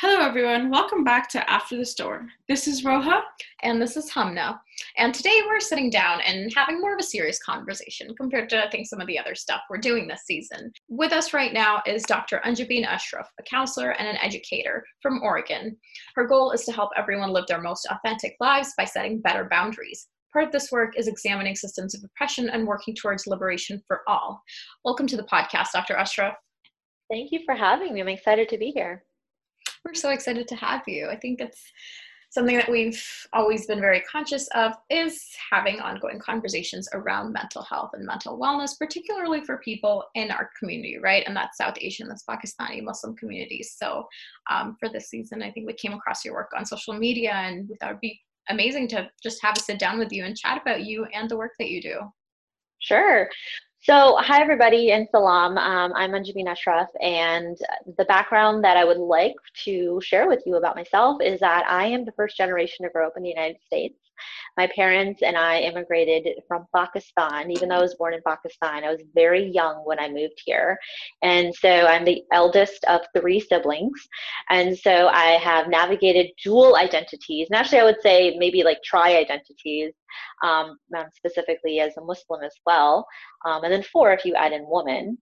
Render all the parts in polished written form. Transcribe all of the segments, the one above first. Hello everyone, welcome back to After the Storm. This is Roha. And this is Hamna. And today we're sitting down and having more of a serious conversation compared to I think some of the other stuff we're doing this season. With us right now is Dr. Anjabeen Ashraf, a counselor and an educator from Oregon. Her goal is to help everyone live their most authentic lives by setting better boundaries. Part of this work is examining systems of oppression and working towards liberation for all. Welcome to the podcast, Dr. Ashraf. Thank you for having me. I'm excited to be here. We're so excited to have you. I think that's something that we've always been very conscious of, is having ongoing conversations around mental health and mental wellness, particularly for people in our community, right? And that's South Asian, that's Pakistani, Muslim communities. So for this season, I think we came across your work on social media, and we thought it'd be amazing to just have a sit down with you and chat about you and the work that you do. Sure. So hi everybody and salam. I'm Anjabeen Ashraf, and the background that I would like to share with you about myself is that I am the first generation to grow up in the United States. My parents and I immigrated from Pakistan. Even though I was born in Pakistan, I was very young when I moved here. And so I'm the eldest of three siblings. And so I have navigated dual identities. And actually I would say maybe like tri-identities, specifically as a Muslim as well. And then four if you add in woman.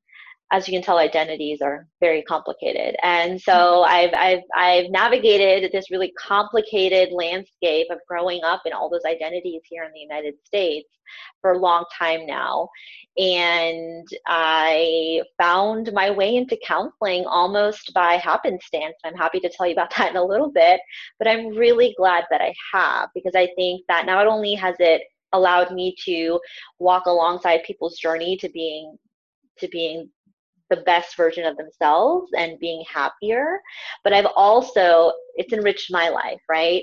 As you can tell, identities are very complicated. And so I've navigated this really complicated landscape of growing up in all those identities here in the United States for a long time now. And I found my way into counseling almost by happenstance. I'm happy to tell you about that in a little bit, but I'm really glad that I have, because I think that not only has it allowed me to walk alongside people's journey to being the best version of themselves and being happier, but I've also, it's enriched my life, right?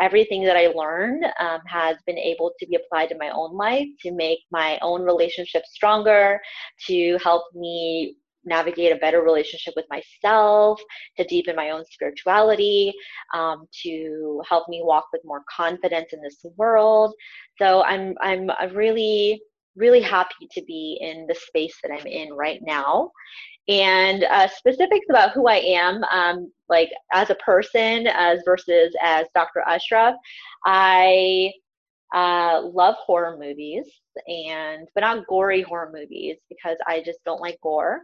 Everything that I learned has been able to be applied to my own life, to make my own relationship stronger, to help me navigate a better relationship with myself, to deepen my own spirituality, to help me walk with more confidence in this world. So I'm really happy to be in the space that I'm in right now. And specifics about who I am, like as a person, as versus as Dr. Ashraf, I love horror movies, but not gory horror movies, because I just don't like gore,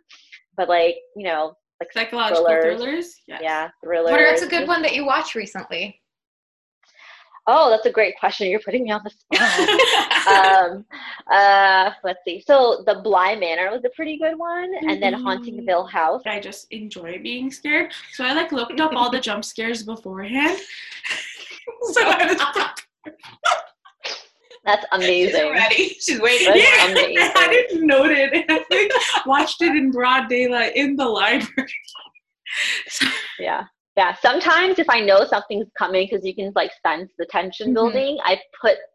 but like, you know, like psychological thrillers. Yes. Yeah, thrillers. What is a good one that you watched recently? Oh, that's a great question. You're putting me on the spot. Let's see. So the Bly Manor was a pretty good one. Mm-hmm. And then Haunting of Hill House. I just enjoy being scared. So I like looked up all the jump scares beforehand. So I was That's amazing. She's ready. She's waiting. That's amazing. I didn't note it. I like, watched it in broad daylight in the library. Yeah. Yeah, sometimes if I know something's coming, because you can like sense the tension building, mm-hmm.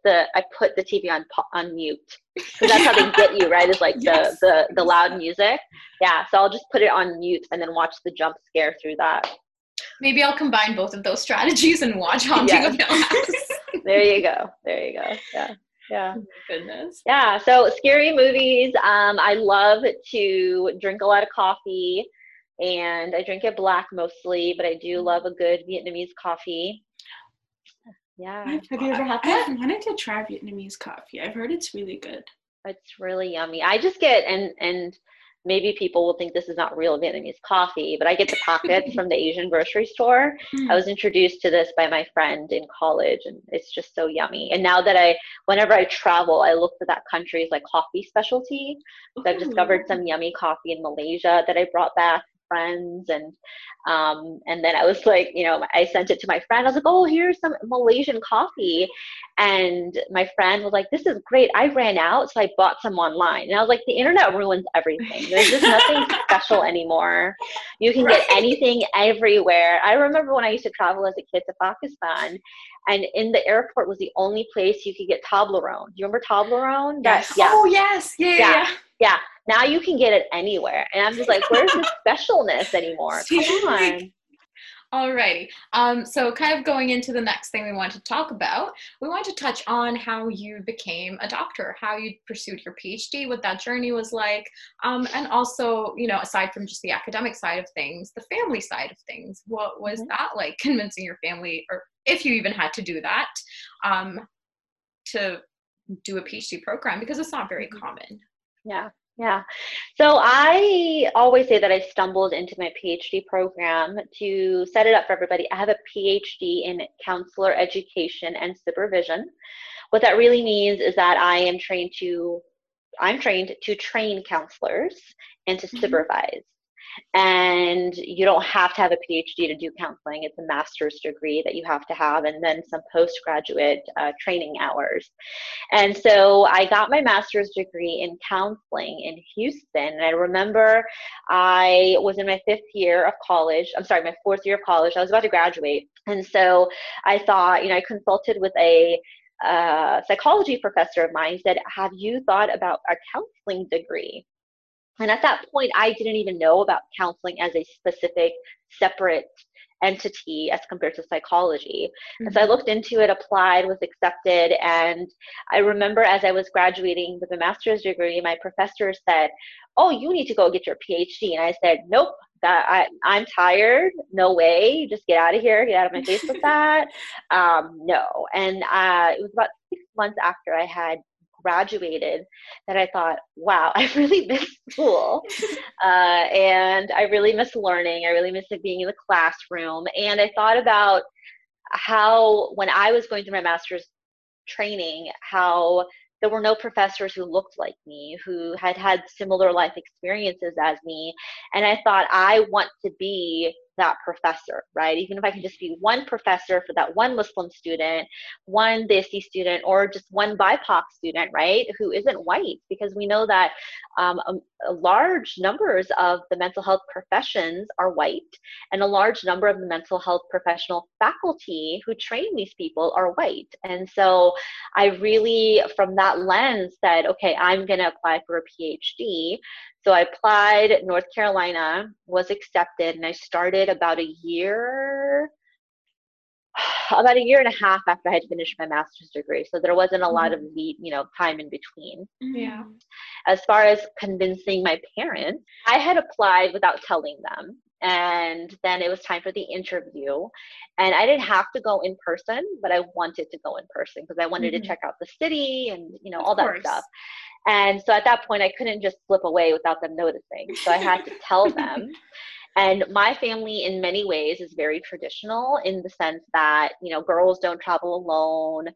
I put the TV on mute, because that's how they get you, right? It's like yes. the loud music. Yeah, so I'll just put it on mute and then watch the jump scare through that. Maybe I'll combine both of those strategies and watch Haunting of Hill House. There you go. Yeah. Oh my goodness. Yeah. So scary movies. I love to drink a lot of coffee. And I drink it black mostly, but I do love a good Vietnamese coffee. Yeah. Have you ever had that? I wanted to try Vietnamese coffee. I've heard it's really good. It's really yummy. I just get, and maybe people will think this is not real Vietnamese coffee, but I get the packets from the Asian grocery store. Mm. I was introduced to this by my friend in college, and it's just so yummy. And now that whenever I travel, I look for that country's like coffee specialty. So I've discovered some yummy coffee in Malaysia that I brought back. Friends and then I was like, you know, I sent it to my friend. I was like, oh, here's some Malaysian coffee, and my friend was like, this is great. I ran out, so I bought some online. And I was like, the internet ruins everything. There's just nothing special anymore. You can right. get anything everywhere. I remember when I used to travel as a kid to Pakistan, and in the airport was the only place you could get Toblerone. Do you remember Toblerone? Yes. Yeah. Oh yes, yeah. Now you can get it anywhere. And I'm just like, where's the specialness anymore? Come on. Alrighty, so kind of going into the next thing we want to talk about, we want to touch on how you became a doctor, how you pursued your PhD, what that journey was like, and also, you know, aside from just the academic side of things, the family side of things. What was that like, convincing your family, or if you even had to do that, to do a PhD program, because it's not very common. Yeah. Yeah. So I always say that I stumbled into my PhD program. To set it up for everybody, I have a PhD in counselor education and supervision. What that really means is that I'm trained to train counselors and to supervise. And you don't have to have a PhD to do counseling. It's a master's degree that you have to have, and then some postgraduate training hours. And so I got my master's degree in counseling in Houston. And I remember I was in my my fourth year of college. I was about to graduate. And so I thought, you know, I consulted with a psychology professor of mine. He said, "Have you thought about a counseling degree?" And at that point, I didn't even know about counseling as a specific, separate entity as compared to psychology. And so I looked into it, applied, was accepted. And I remember as I was graduating with a master's degree, my professor said, "Oh, you need to go get your PhD." And I said, "Nope. I'm tired. No way. Just get out of here. Get out of my face with that." No. And it was about 6 months after I had graduated that I thought, wow, I really miss school. And I really miss learning. I really miss being in the classroom. And I thought about how, when I was going through my master's training, how there were no professors who looked like me, who had had similar life experiences as me. And I thought, I want to be that professor, right? Even if I can just be one professor for that one Muslim student, one Desi student, or just one BIPOC student, right, who isn't white, because we know that large numbers of the mental health professions are white, and a large number of the mental health professional faculty who train these people are white. And so I really, from that lens, said, okay, I'm going to apply for a PhD. So I applied, North Carolina, was accepted, and I started about a year and a half after I had finished my master's degree. So there wasn't a lot of time in between. Yeah. As far as convincing my parents, I had applied without telling them. And then it was time for the interview, and I didn't have to go in person, but I wanted to go in person because I wanted to check out the city and, you know, all that stuff. And so at that point, I couldn't just slip away without them noticing. So I had to tell them. And my family in many ways is very traditional in the sense that, you know, girls don't travel alone.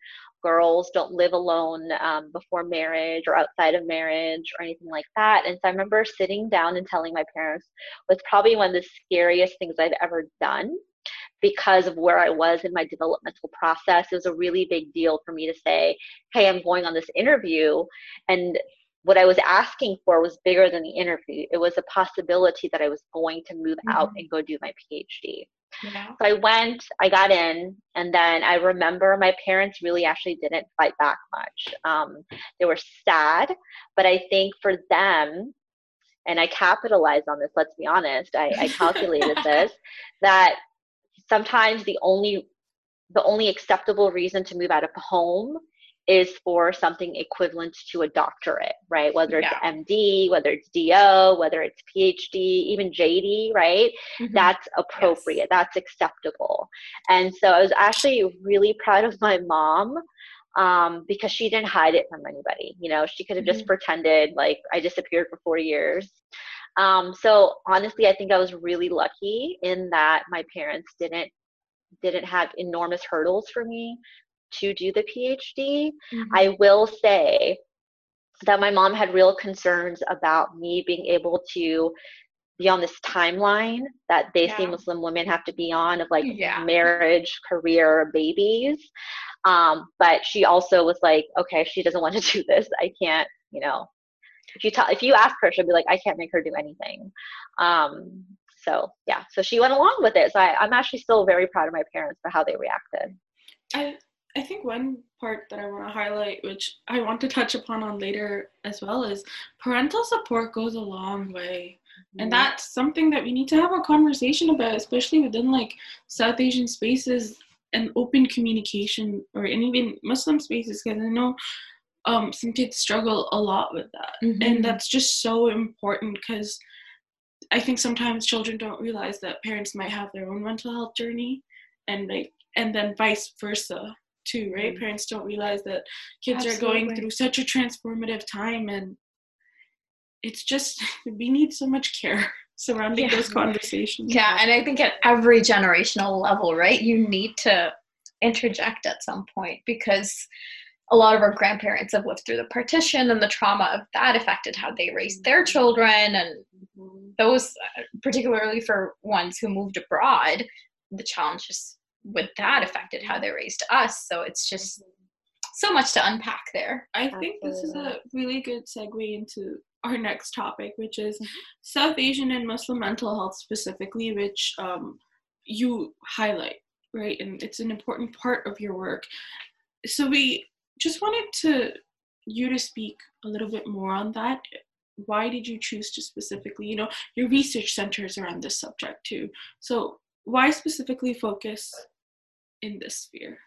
Girls don't live alone before marriage or outside of marriage or anything like that. And so I remember sitting down and telling my parents was probably one of the scariest things I've ever done because of where I was in my developmental process. It was a really big deal for me to say, hey, I'm going on this interview, and what I was asking for was bigger than the interview. It was a possibility that I was going to move out and go do my PhD. Yeah. So I went, I got in, and then I remember my parents really actually didn't fight back much. They were sad, but I think for them, and I capitalized on this, let's be honest, I calculated this, that sometimes the only acceptable reason to move out of home is for something equivalent to a doctorate, right? Whether it's MD, whether it's DO, whether it's PhD, even JD, right? That's appropriate, that's acceptable. And so I was actually really proud of my mom because she didn't hide it from anybody. You know, she could have just pretended like I disappeared for 4 years. So honestly, I think I was really lucky in that my parents didn't have enormous hurdles for me to do the PhD. I will say that my mom had real concerns about me being able to be on this timeline that they see Muslim women have to be on of like marriage, career, babies. But she also was like, okay, she doesn't want to do this. I can't, you know, if you ask her, she'll be like, I can't make her do anything. So yeah, so she went along with it. So I'm actually still very proud of my parents for how they reacted. I think one part that I want to highlight, which I want to touch upon later as well, is parental support goes a long way. And that's something that we need to have a conversation about, especially within like South Asian spaces and open communication, or even Muslim spaces, because I know some kids struggle a lot with that. Mm-hmm. And that's just so important, because I think sometimes children don't realize that parents might have their own mental health journey, and like, and then vice versa too, right? Mm-hmm. Parents don't realize that kids Absolutely. Are going through such a transformative time, and it's just, we need so much care surrounding those conversations. Yeah, and I think at every generational level, right, you need to interject at some point, because a lot of our grandparents have lived through the partition, and the trauma of that affected how they raised their children, and those, particularly for ones who moved abroad, the challenges with that affected how they raised us. So it's just so much to unpack there. I think this is a really good segue into our next topic, which is South Asian and Muslim mental health specifically, which you highlight, right? And it's an important part of your work. So we just wanted you to speak a little bit more on that. Why did you choose to specifically, your research centers around this subject too. So why specifically focus in this sphere?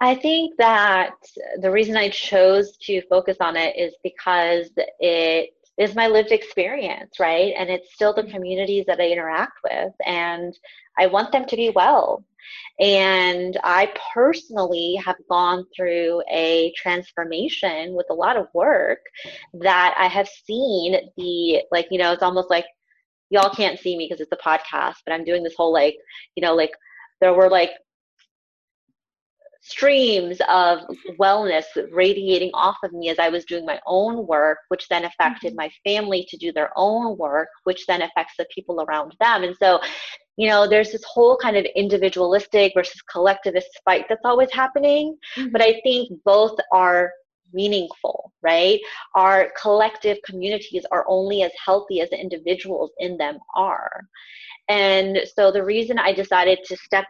I think that the reason I chose to focus on it is because it is my lived experience, right? And it's still the communities that I interact with, and I want them to be well. And I personally have gone through a transformation with a lot of work that I have seen it's almost like y'all can't see me because it's a podcast, but I'm doing this whole there were streams of wellness radiating off of me as I was doing my own work, which then affected my family to do their own work, which then affects the people around them. And so, there's this whole kind of individualistic versus collectivist fight that's always happening. Mm-hmm. But I think both are meaningful, right? Our collective communities are only as healthy as the individuals in them are. And so the reason I decided to step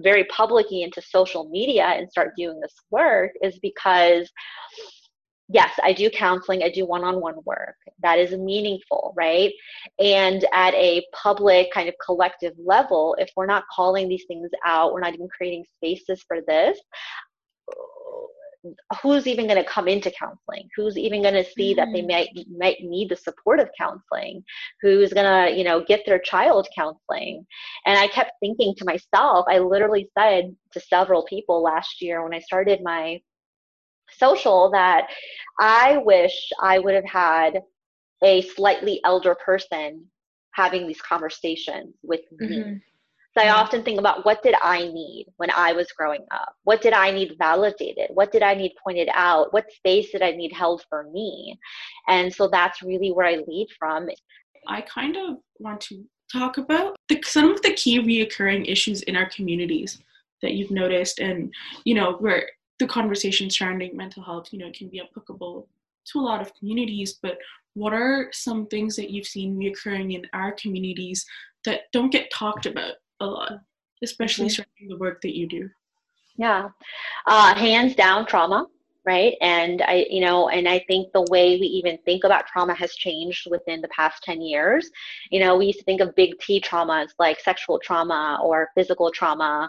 very publicly into social media and start doing this work is because, yes, I do counseling, I do one-on-one work. That is meaningful, right? And at a public kind of collective level, if we're not calling these things out, we're not even creating spaces for this, who's even going to come into counseling? Who's even going to see that they might need the support of counseling? Who's going to, get their child counseling? And I kept thinking to myself, I literally said to several people last year when I started my social that I wish I would have had a slightly elder person having these conversations with me. So I often think about, what did I need when I was growing up? What did I need validated? What did I need pointed out? What space did I need held for me? And so that's really where I lead from. I kind of want to talk about some of the key reoccurring issues in our communities that you've noticed, and, where the conversation surrounding mental health, can be applicable to a lot of communities, but what are some things that you've seen reoccurring in our communities that don't get talked about a lot, especially surrounding the work that you do? Yeah. Hands down, trauma, right? And I think the way we even think about trauma has changed within the past 10 years. We used to think of big T traumas like sexual trauma or physical trauma,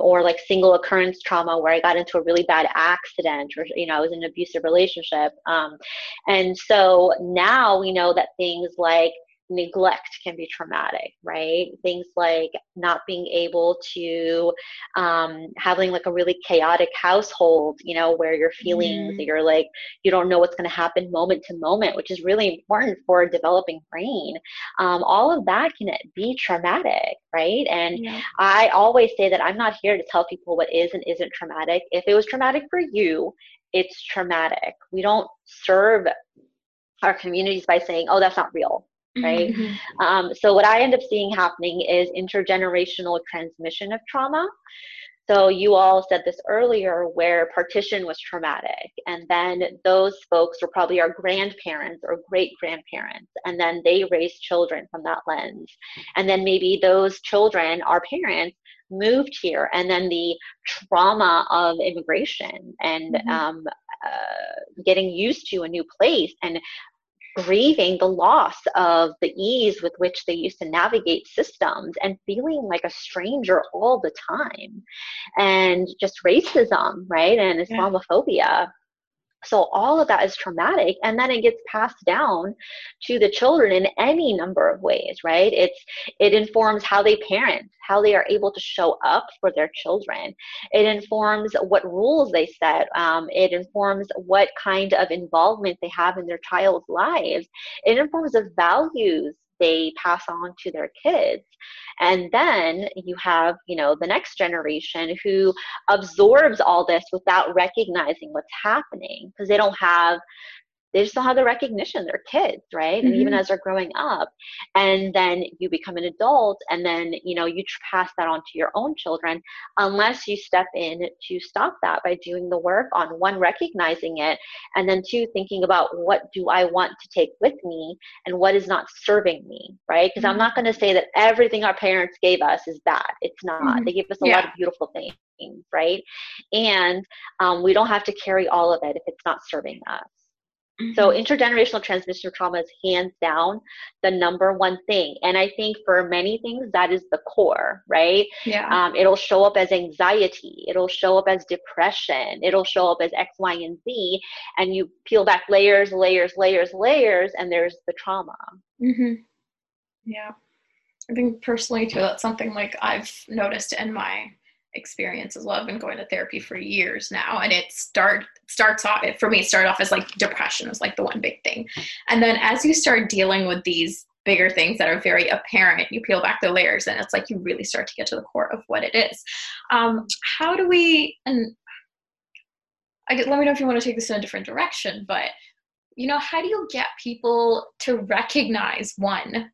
or like single occurrence trauma where I got into a really bad accident, or, I was in an abusive relationship. And so now we know that things like neglect can be traumatic, right? Things like not being able to, having like a really chaotic household, where your feelings, you're like, you don't know what's going to happen moment to moment, which is really important for a developing brain. All of that can be traumatic, right? And I always say that I'm not here to tell people what is and isn't traumatic. If it was traumatic for you, it's traumatic. We don't serve our communities by saying, oh, that's not real. Right? So what I end up seeing happening is intergenerational transmission of trauma. So you all said this earlier, where partition was traumatic, and then those folks were probably our grandparents or great-grandparents, and then they raised children from that lens. And then maybe those children, our parents, moved here, and then the trauma of immigration and getting used to a new place and grieving the loss of the ease with which they used to navigate systems and feeling like a stranger all the time, and just racism, right, and Islamophobia. So all of that is traumatic, and then it gets passed down to the children in any number of ways, right? It informs how they parent, how they are able to show up for their children. It informs what rules they set. It informs what kind of involvement they have in their child's lives. It informs the values they pass on to their kids. And then you have, the next generation who absorbs all this without recognizing what's happening, because they just don't have the recognition. They're kids, right? Mm-hmm. And even as they're growing up, and then you become an adult, and then, you pass that on to your own children, unless you step in to stop that by doing the work on, one, recognizing it, and then two, thinking about what do I want to take with me and what is not serving me, right? Because mm-hmm. I'm not going to say that everything our parents gave us is bad. It's not. Mm-hmm. They gave us a lot of beautiful things. Right? And we don't have to carry all of it if it's not serving us. So intergenerational transmission of trauma is hands down the number one thing. And I think for many things, that is the core, right? Yeah. It'll show up as anxiety. It'll show up as depression. It'll show up as X, Y, and Z. And you peel back layers, layers, layers, layers, and there's the trauma. Mm-hmm. Yeah. I think personally, too, that's something like I've noticed in my experience as well. I've been going to therapy for years now, and it started off as like depression was like the one big thing, and then as you start dealing with these bigger things that are very apparent, you peel back the layers, and it's like you really start to get to the core of what it is. Let me know if you want to take this in a different direction, but how do you get people to recognize, one,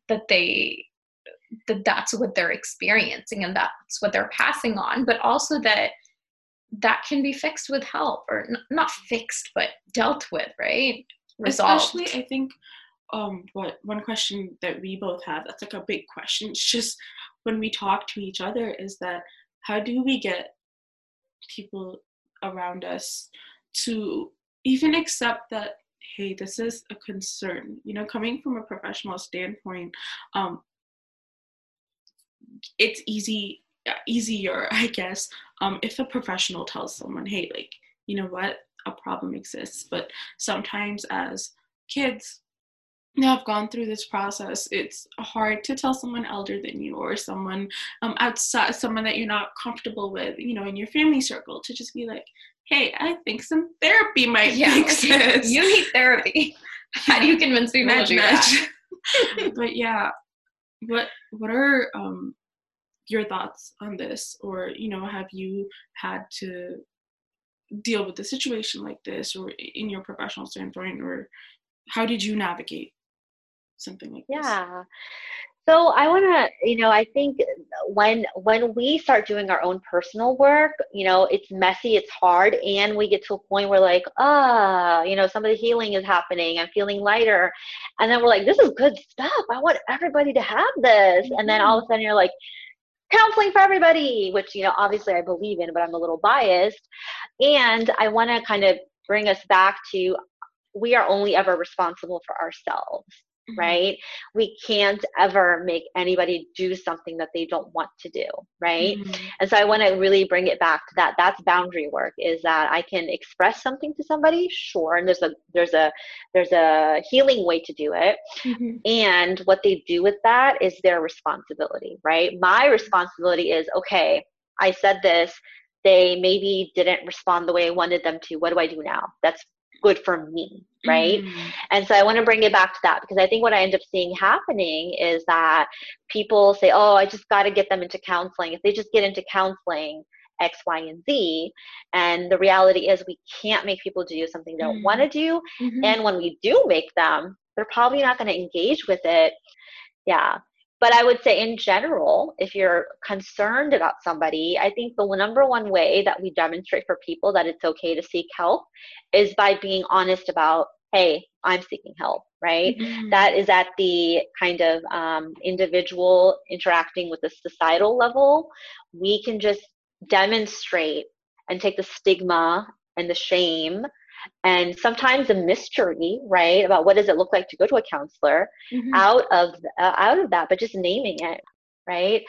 that's what they're experiencing and that's what they're passing on, but also that can be fixed with help, or not fixed, but dealt with, right? Resolved. Especially, I think, one question that we both have, that's like a big question, it's just when we talk to each other, is that how do we get people around us to even accept that, hey, this is a concern, coming from a professional standpoint, it's easier, I guess, if a professional tells someone, hey, like, what, a problem exists. But sometimes as kids that have gone through this process, it's hard to tell someone elder than you, or someone outside, someone that you're not comfortable with, in your family circle, to just be like, hey, I think some therapy might fix this. You need therapy. How do you convince people to do that? But yeah. What are your thoughts on this? Or, have you had to deal with a situation like this, or in your professional standpoint, or how did you navigate something like this? Yeah. So I want to, I think when we start doing our own personal work, it's messy, it's hard, and we get to a point where like, some of the healing is happening, I'm feeling lighter. And then we're like, this is good stuff. I want everybody to have this. Mm-hmm. And then all of a sudden you're like, counseling for everybody, which, obviously I believe in, but I'm a little biased. And I want to kind of bring us back to, we are only ever responsible for ourselves. Mm-hmm. Right? We can't ever make anybody do something that they don't want to do. Right? Mm-hmm. And so I want to really bring it back to that. That's boundary work, is that I can express something to somebody. Sure. And there's a healing way to do it. Mm-hmm. And what they do with that is their responsibility, right? My responsibility is, okay, I said this, they maybe didn't respond the way I wanted them to. What do I do now? That's good for me, right? Mm-hmm. And so I want to bring it back to that, because I think what I end up seeing happening is that people say, oh, I just got to get them into counseling. If they just get into counseling, X, Y, and Z. And the reality is we can't make people do something they don't mm-hmm. want to do. Mm-hmm. And when we do make them, they're probably not going to engage with it. Yeah. But I would say in general, if you're concerned about somebody, I think the number one way that we demonstrate for people that it's okay to seek help is by being honest about, hey, I'm seeking help, right? Mm-hmm. That is at the kind of individual interacting with the societal level. We can just demonstrate and take the stigma and the shame And sometimes the mystery, right, about what does it look like to go to a counselor, mm-hmm. out of that, but just naming it, right?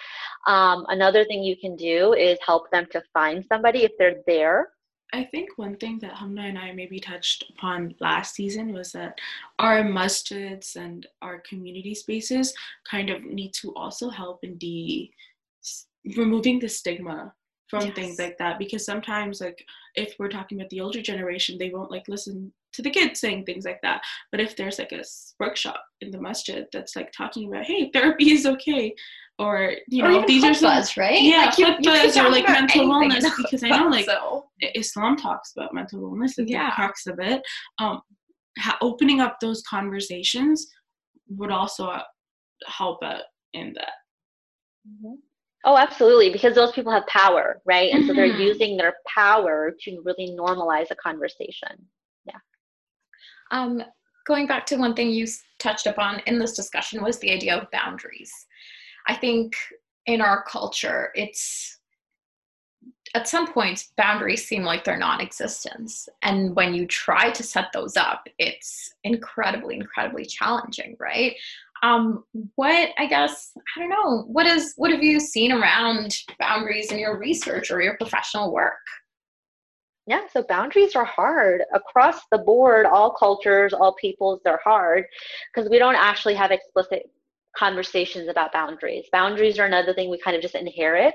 Another thing you can do is help them to find somebody if they're there. I think one thing that Hamna and I maybe touched upon last season was that our masjids and our community spaces kind of need to also help in removing the stigma from yes. things like that, because sometimes, like, if we're talking about the older generation, they won't like listen to the kids saying things like that. But if there's like a workshop in the masjid that's like talking about, hey, therapy is okay, or you know, these are some, right? Yeah, HIPAAs or like mental wellness, because I know like Islam talks about mental wellness and the crux of it. Opening up those conversations would also help out in that. Mm-hmm. Oh, absolutely, because those people have power, right? And mm-hmm. so they're using their power to really normalize a conversation. Yeah. Going back to one thing you touched upon in this discussion was the idea of boundaries. I think in our culture, it's at some points boundaries seem like they're non-existent. And when you try to set those up, it's incredibly, incredibly challenging, right? What have you seen around boundaries in your research or your professional work? Yeah, so boundaries are hard across the board, all cultures, all peoples, they're hard because we don't actually have explicit conversations about boundaries. Boundaries are another thing we kind of just inherit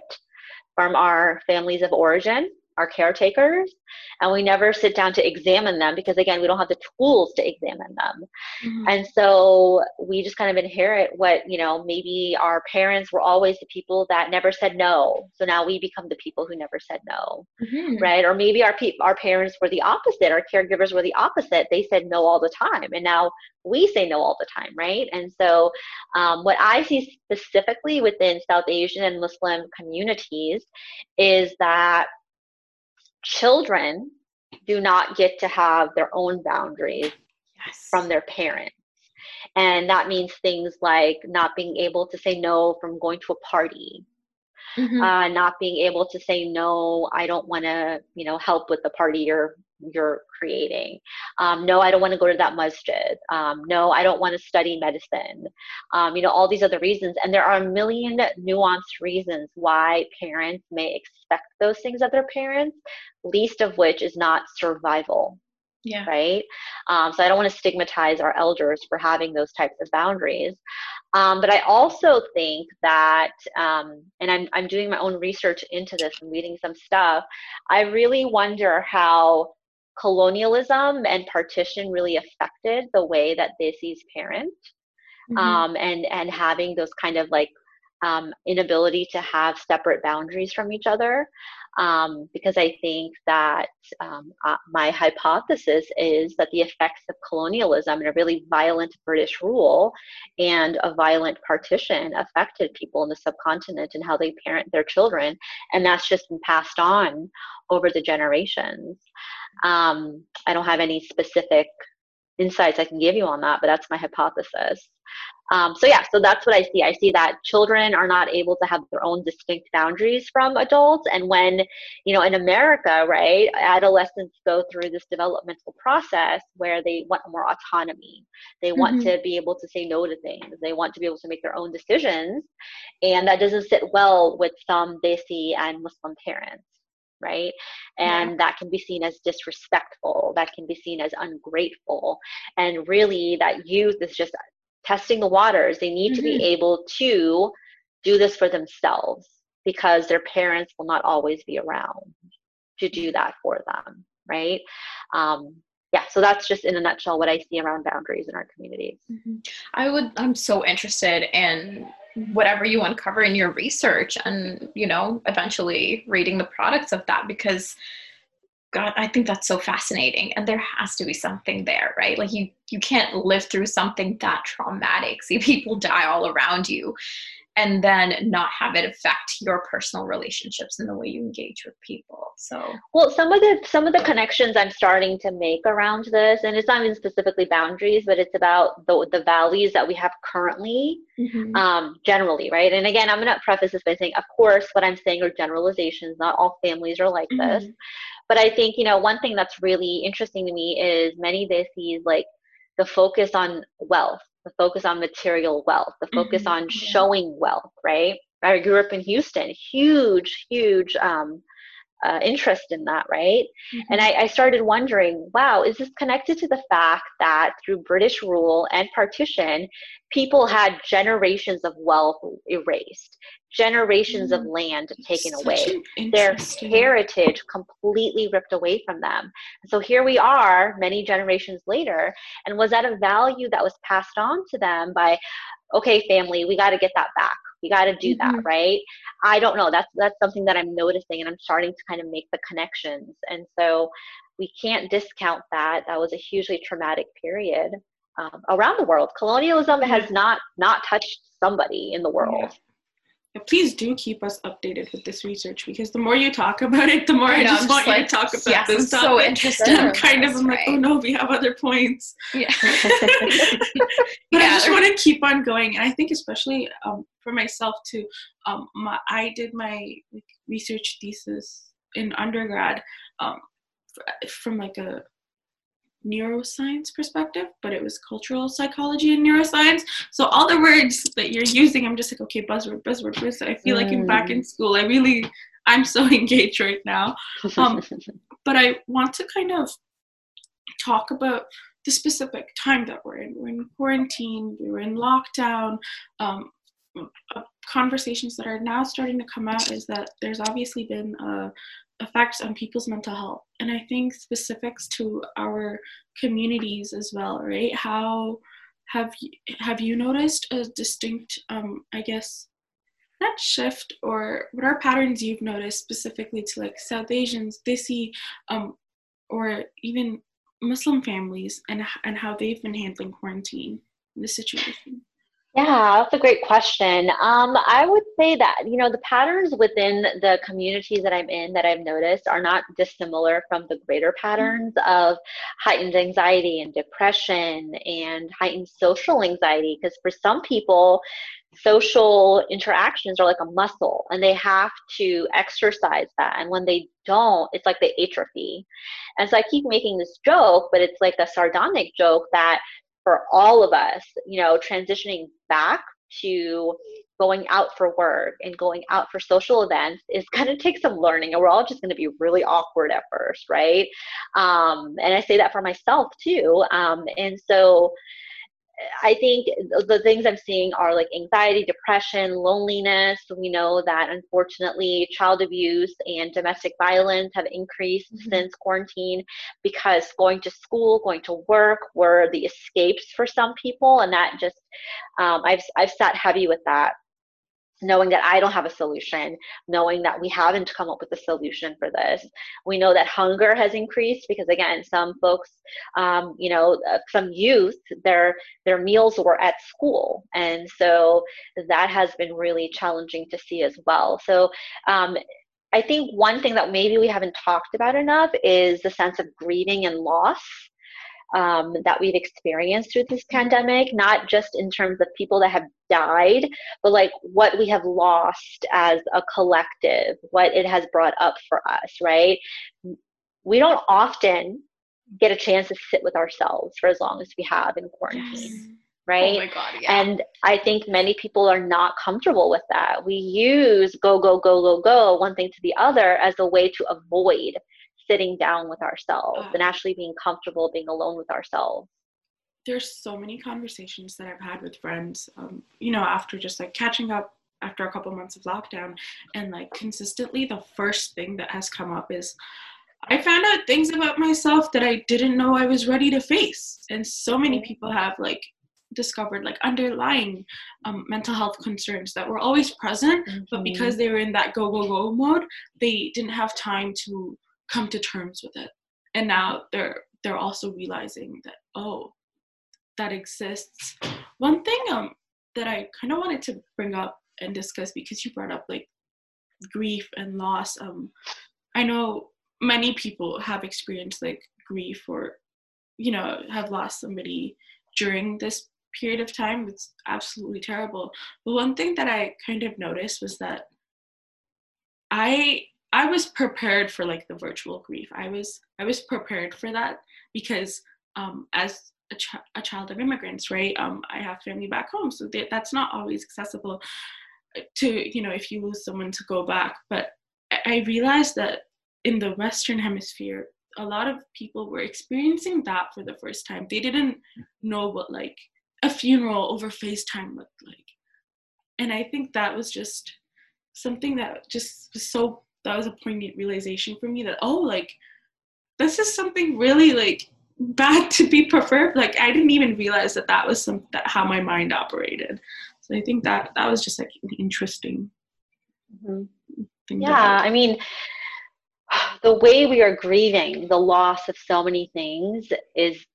from our families of origin, our caretakers, and we never sit down to examine them because, again, we don't have the tools to examine them. Mm-hmm. And so we just kind of inherit what, you know, maybe our parents were always the people that never said no. So now we become the people who never said no, mm-hmm. right? Or maybe our parents were the opposite. Our caregivers were the opposite. They said no all the time. And now we say no all the time, right? And so what I see specifically within South Asian and Muslim communities is that children do not get to have their own boundaries yes. from their parents. And that means things like not being able to say no from going to a party, mm-hmm. Not being able to say, no, I don't want to, you know, help with the party you're creating. No, I don't want to go to that masjid. No, I don't want to study medicine. You know, all these other reasons. And there are a million nuanced reasons why parents may expect those things of their parents, least of which is not survival. Yeah. Right. So I don't want to stigmatize our elders for having those types of boundaries. But I also think that, and I'm doing my own research into this and reading some stuff. I really wonder how colonialism and partition really affected the way that they see parents, mm-hmm. and having those kind of like inability to have separate boundaries from each other. Because I think that my hypothesis is that the effects of colonialism and a really violent British rule and a violent partition affected people in the subcontinent and how they parent their children, and that's just been passed on over the generations. I don't have any specific insights I can give you on that, but that's my hypothesis. So that's what I see. I see that children are not able to have their own distinct boundaries from adults. And when, you know, in America, right, adolescents go through this developmental process where they want more autonomy. They want mm-hmm. to be able to say no to things. They want to be able to make their own decisions. And that doesn't sit well with some Desi and Muslim parents. Right? And yeah. that can be seen as disrespectful. That can be seen as ungrateful. And really that youth is just testing the waters. They need mm-hmm. to be able to do this for themselves because their parents will not always be around to do that for them. Right? So that's just in a nutshell what I see around boundaries in our communities. Mm-hmm. I'm so interested in whatever you uncover in your research and, you know, eventually reading the products of that, because God, I think that's so fascinating. And there has to be something there, right? Like you can't live through something that traumatic, see people die all around you, and then not have it affect your personal relationships and the way you engage with people. So, well, some of the connections I'm starting to make around this, and it's not even specifically boundaries, but it's about the values that we have currently, mm-hmm. Generally, right? And again, I'm going to preface this by saying, of course, what I'm saying are generalizations. Not all families are like mm-hmm. this, but I think, you know, one thing that's really interesting to me is many Desis, like the focus on wealth, the focus on material wealth, the focus mm-hmm. on yeah. showing wealth, right? I grew up in Houston, huge interest in that, right? Mm-hmm. And I started wondering, wow, is this connected to the fact that through British rule and partition, people had generations of wealth erased, generations mm-hmm. of land taken away, their heritage completely ripped away from them. So here we are many generations later, and was that a value that was passed on to them by, okay, family, we got to get that back. We got to do that, mm-hmm. right? I don't know. That's something that I'm noticing, and I'm starting to kind of make the connections. And so we can't discount that. That was a hugely traumatic period around the world. Colonialism mm-hmm. has not touched somebody in the world. Yeah. Please do keep us updated with this research, because the more you talk about it, the more I just want you to talk about this topic. So interesting. I'm kind of like, oh no, we have other points. Yeah. But I just want to keep on going. And I think especially for myself too, I did my research thesis in undergrad from like a neuroscience perspective, but it was cultural psychology and neuroscience. So all the words that you're using, I'm just like, okay, buzzword. I feel like I'm back in school. I'm so engaged right now. But I want to kind of talk about the specific time that we're in. We're in quarantine, we were in lockdown. Conversations that are now starting to come out is that there's obviously been effects on people's mental health, and I think specifics to our communities as well, right? How have you noticed a distinct, I guess, not shift, or what are patterns you've noticed specifically to like South Asians, Desi, or even Muslim families, and how they've been handling quarantine, the situation? Yeah, that's a great question. I would say that, you know, the patterns within the communities that I'm in that I've noticed are not dissimilar from the greater patterns of heightened anxiety and depression and heightened social anxiety, because for some people, social interactions are like a muscle and they have to exercise that. And when they don't, it's like they atrophy. And so I keep making this joke, but it's like a sardonic joke that for all of us, you know, transitioning back to going out for work and going out for social events is going to take some learning, and we're all just going to be really awkward at first, right? And I say that for myself too. And so I think the things I'm seeing are like anxiety, depression, loneliness. We know that unfortunately child abuse and domestic violence have increased mm-hmm. since quarantine, because going to school, going to work were the escapes for some people, and that just I've sat heavy with that, knowing that I don't have a solution, knowing that we haven't come up with a solution for this. We know that hunger has increased because, again, some folks, you know, some youth, their meals were at school. And so that has been really challenging to see as well. So I think one thing that maybe we haven't talked about enough is the sense of grieving and loss that we've experienced through this pandemic, not just in terms of people that have died, but like what we have lost as a collective, what it has brought up for us, right? We don't often get a chance to sit with ourselves for as long as we have in quarantine. Yes. Right? Oh my God, yeah. And I think many people are not comfortable with that. We use go, one thing to the other as a way to avoid sitting down with ourselves and actually being comfortable being alone with ourselves. There's so many conversations that I've had with friends, you know, after just like catching up after a couple months of lockdown, and like consistently the first thing that has come up is I found out things about myself that I didn't know I was ready to face. And so many people have like discovered like underlying mental health concerns that were always present, mm-hmm. but because they were in that go mode, they didn't have time to come to terms with it. And now they're also realizing that, oh, that exists. One thing that I kind of wanted to bring up and discuss, because you brought up like grief and loss. I know many people have experienced like grief or, you know, have lost somebody during this period of time. It's absolutely terrible. But one thing that I kind of noticed was that I was prepared for like the virtual grief. I was prepared for that because as a child of immigrants, right? I have family back home, so that's not always accessible to, you know, if you lose someone to go back. But I realized that in the Western Hemisphere, a lot of people were experiencing that for the first time. They didn't know what like a funeral over FaceTime looked like. And I think that was just something that just was so, that was a poignant realization for me that, oh, like, this is something really like bad to be preferred. Like, I didn't even realize that that was how my mind operated. So I think that was just like an interesting thing. Yeah, I mean, the way we are grieving the loss of so many things is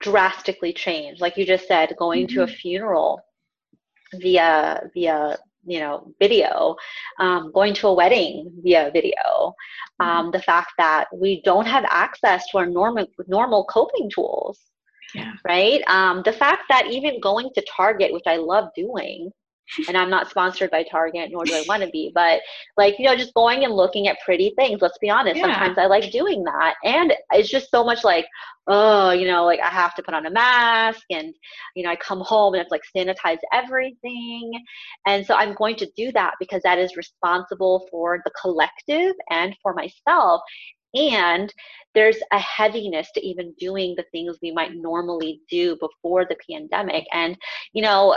drastically changed. Like you just said, going to a funeral via you know, video, going to a wedding via video, the fact that we don't have access to our normal coping tools, right? The fact that even going to Target, which I love doing, and I'm not sponsored by Target, nor do I want to be, but like, you know, just going and looking at pretty things, let's be honest, sometimes I like doing that. And it's just so much like, oh, you know, like I have to put on a mask and, you know, I come home and it's like sanitize everything. And so I'm going to do that because that is responsible for the collective and for myself. And there's a heaviness to even doing the things we might normally do before the pandemic. And, you know,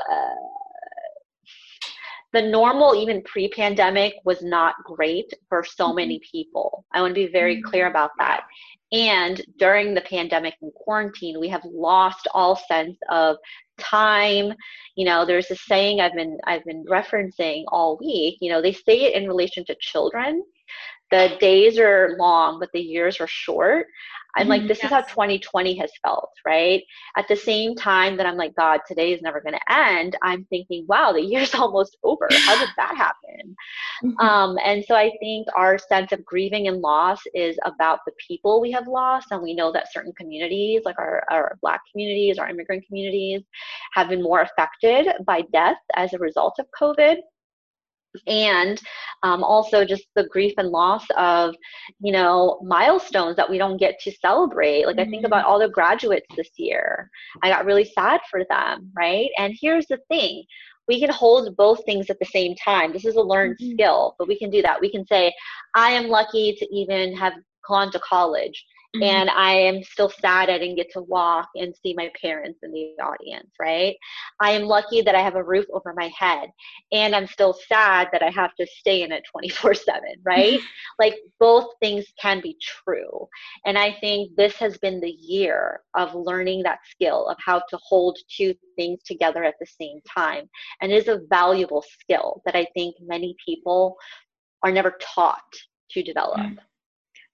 the normal, even pre-pandemic, was not great for so many people. I want to be very clear about that. And during the pandemic and quarantine, we have lost all sense of time. You know, there's this saying I've been referencing all week. You know, they say it in relation to children. The days are long, but the years are short. I'm like, this is how 2020 has felt, right? At the same time that I'm like, God, today is never going to end, I'm thinking, wow, the year's almost over. How did that happen? And so I think our sense of grieving and loss is about the people we have lost. And we know that certain communities, like our Black communities, our immigrant communities, have been more affected by death as a result of COVID. And also just the grief and loss of, you know, milestones that we don't get to celebrate. Like I think about all the graduates this year. I got really sad for them, right? And here's the thing. We can hold both things at the same time. This is a learned skill, but we can do that. We can say, I am lucky to even have gone to college. And I am still sad I didn't get to walk and see my parents in the audience, right? I am lucky that I have a roof over my head, and I'm still sad that I have to stay in it 24/7, right? Like both things can be true. And I think this has been the year of learning that skill of how to hold two things together at the same time. And it is a valuable skill that I think many people are never taught to develop.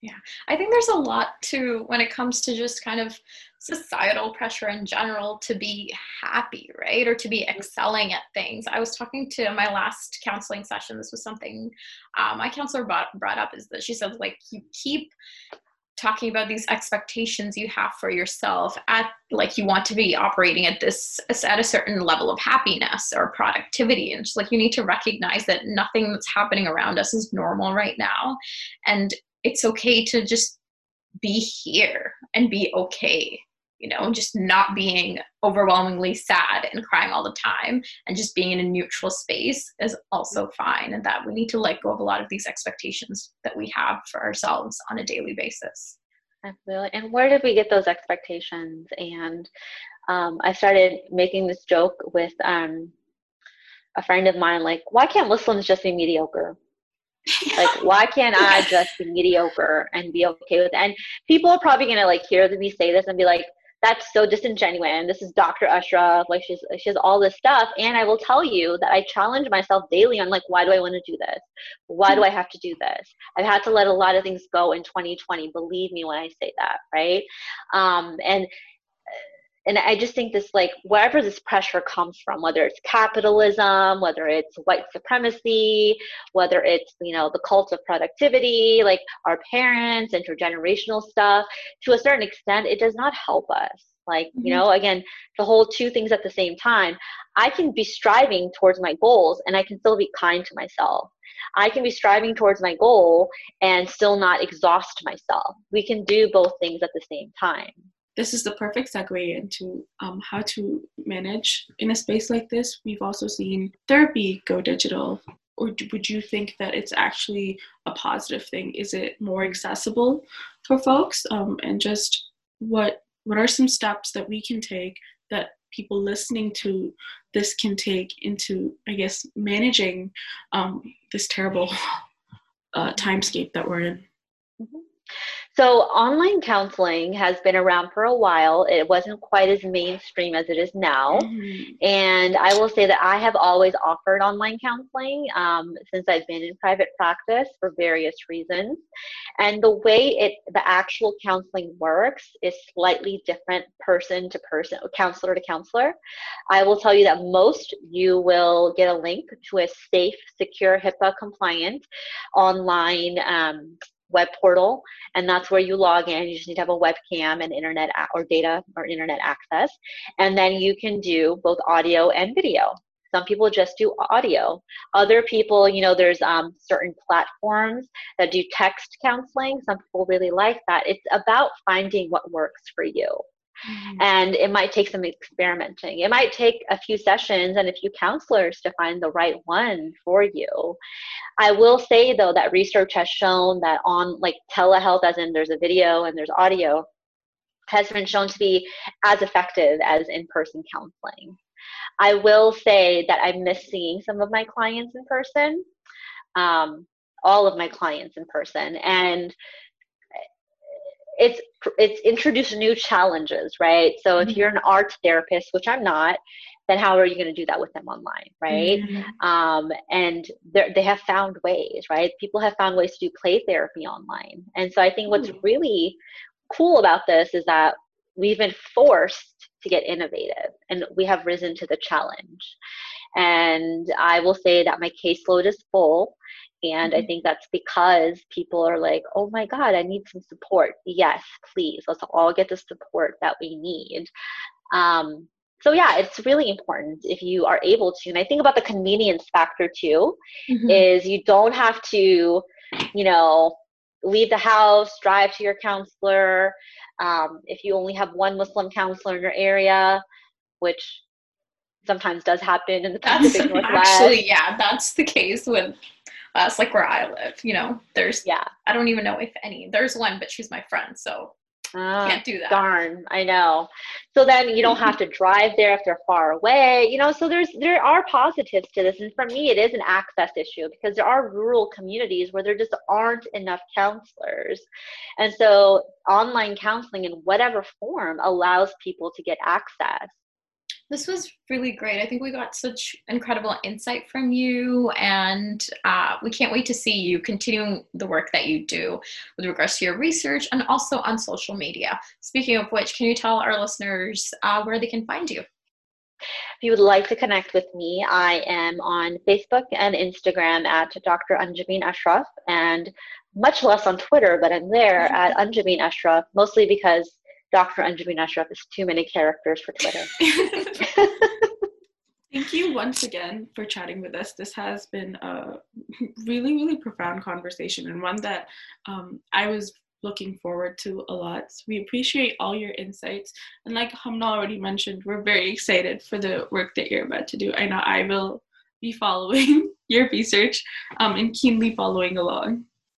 Yeah, I think there's a lot to when it comes to just kind of societal pressure in general to be happy, right? Or to be excelling at things. I was talking to my last counseling session. This was something my counselor brought up, is that she said, like, you keep talking about these expectations you have for yourself at, like, you want to be operating at this, at a certain level of happiness or productivity. And just like, you need to recognize that nothing that's happening around us is normal right now. And it's okay to just be here and be okay, you know, just not being overwhelmingly sad and crying all the time and just being in a neutral space is also fine. And that we need to let go of a lot of these expectations that we have for ourselves on a daily basis. Absolutely. And where did we get those expectations? And I started making this joke with a friend of mine, like, why can't Muslims just be mediocre? Like, why can't I just be mediocre and be okay with it? And people are probably going to, like, hear me say this and be like, that's so disingenuous. This is Dr. Ashraf. Like, she has all this stuff. And I will tell you that I challenge myself daily on, like, why do I want to do this? Why do I have to do this? I've had to let a lot of things go in 2020. Believe me when I say that, right? And And I just think this, like, wherever this pressure comes from, whether it's capitalism, whether it's white supremacy, whether it's, you know, the cult of productivity, like our parents, intergenerational stuff, to a certain extent, it does not help us. Like, you know, again, the whole two things at the same time, I can be striving towards my goals and I can still be kind to myself. I can be striving towards my goal and still not exhaust myself. We can do both things at the same time. This is the perfect segue into how to manage in a space like this. We've also seen therapy go digital. Or would you think that it's actually a positive thing? Is it more accessible for folks? And just what are some steps that we can take, that people listening to this can take into, I guess, managing this terrible timescape that we're in? Mm-hmm. So online counseling has been around for a while. It wasn't quite as mainstream as it is now. Mm-hmm. And I will say that I have always offered online counseling since I've been in private practice for various reasons. And the way the actual counseling works is slightly different person to person, counselor to counselor. I will tell you that most you will get a link to a safe, secure, HIPAA compliant online web portal, and that's where you log in. You just need to have a webcam and internet or data or internet access, and then you can do both audio and video. Some people just do audio. Other people, you know, there's certain platforms that do text counseling. Some people really like that. It's about finding what works for you. Mm-hmm. And it might take some experimenting. It might take a few sessions and a few counselors to find the right one for you. I will say, though, that research has shown that on, like, telehealth, as in there's a video and there's audio, has been shown to be as effective as in-person counseling. I will say that I miss seeing some of my clients in person, all of my clients in person. And it's introduced new challenges, right? So if you're an art therapist, which I'm not, then how are you going to do that with them online, right? Mm-hmm. And they have found ways, right? People have found ways to do play therapy online. And so I think what's really cool about this is that we've been forced to get innovative and we have risen to the challenge. And I will say that my caseload is full. And I think that's because people are like, oh my God, I need some support. Yes, please. Let's all get the support that we need. So yeah, it's really important if you are able to. And I think about the convenience factor too, is you don't have to, you know, leave the house, drive to your counselor. If you only have one Muslim counselor in your area, which sometimes does happen in the Pacific Northwest. Actually, yeah, that's the case with us, like where I live, you know, there's, I don't even know if any, there's one, but she's my friend, so can't do that. Darn, I know. So then you don't have to drive there if they're far away, you know, so there are positives to this. And for me, it is an access issue because there are rural communities where there just aren't enough counselors. And so online counseling in whatever form allows people to get access. This was really great. I think we got such incredible insight from you, and we can't wait to see you continue the work that you do with regards to your research and also on social media. Speaking of which, can you tell our listeners where they can find you? If you would like to connect with me, I am on Facebook and Instagram at Dr. Anjabeen Ashraf, and much less on Twitter, but I'm there at Anjabeen Ashraf, mostly because Dr. Anjabeen Ashraf is too many characters for Twitter. Thank you once again for chatting with us. This has been a really, really profound conversation, and one that I was looking forward to a lot. So we appreciate all your insights. And like Hamna already mentioned, we're very excited for the work that you're about to do. I know I will be following your research and keenly following along.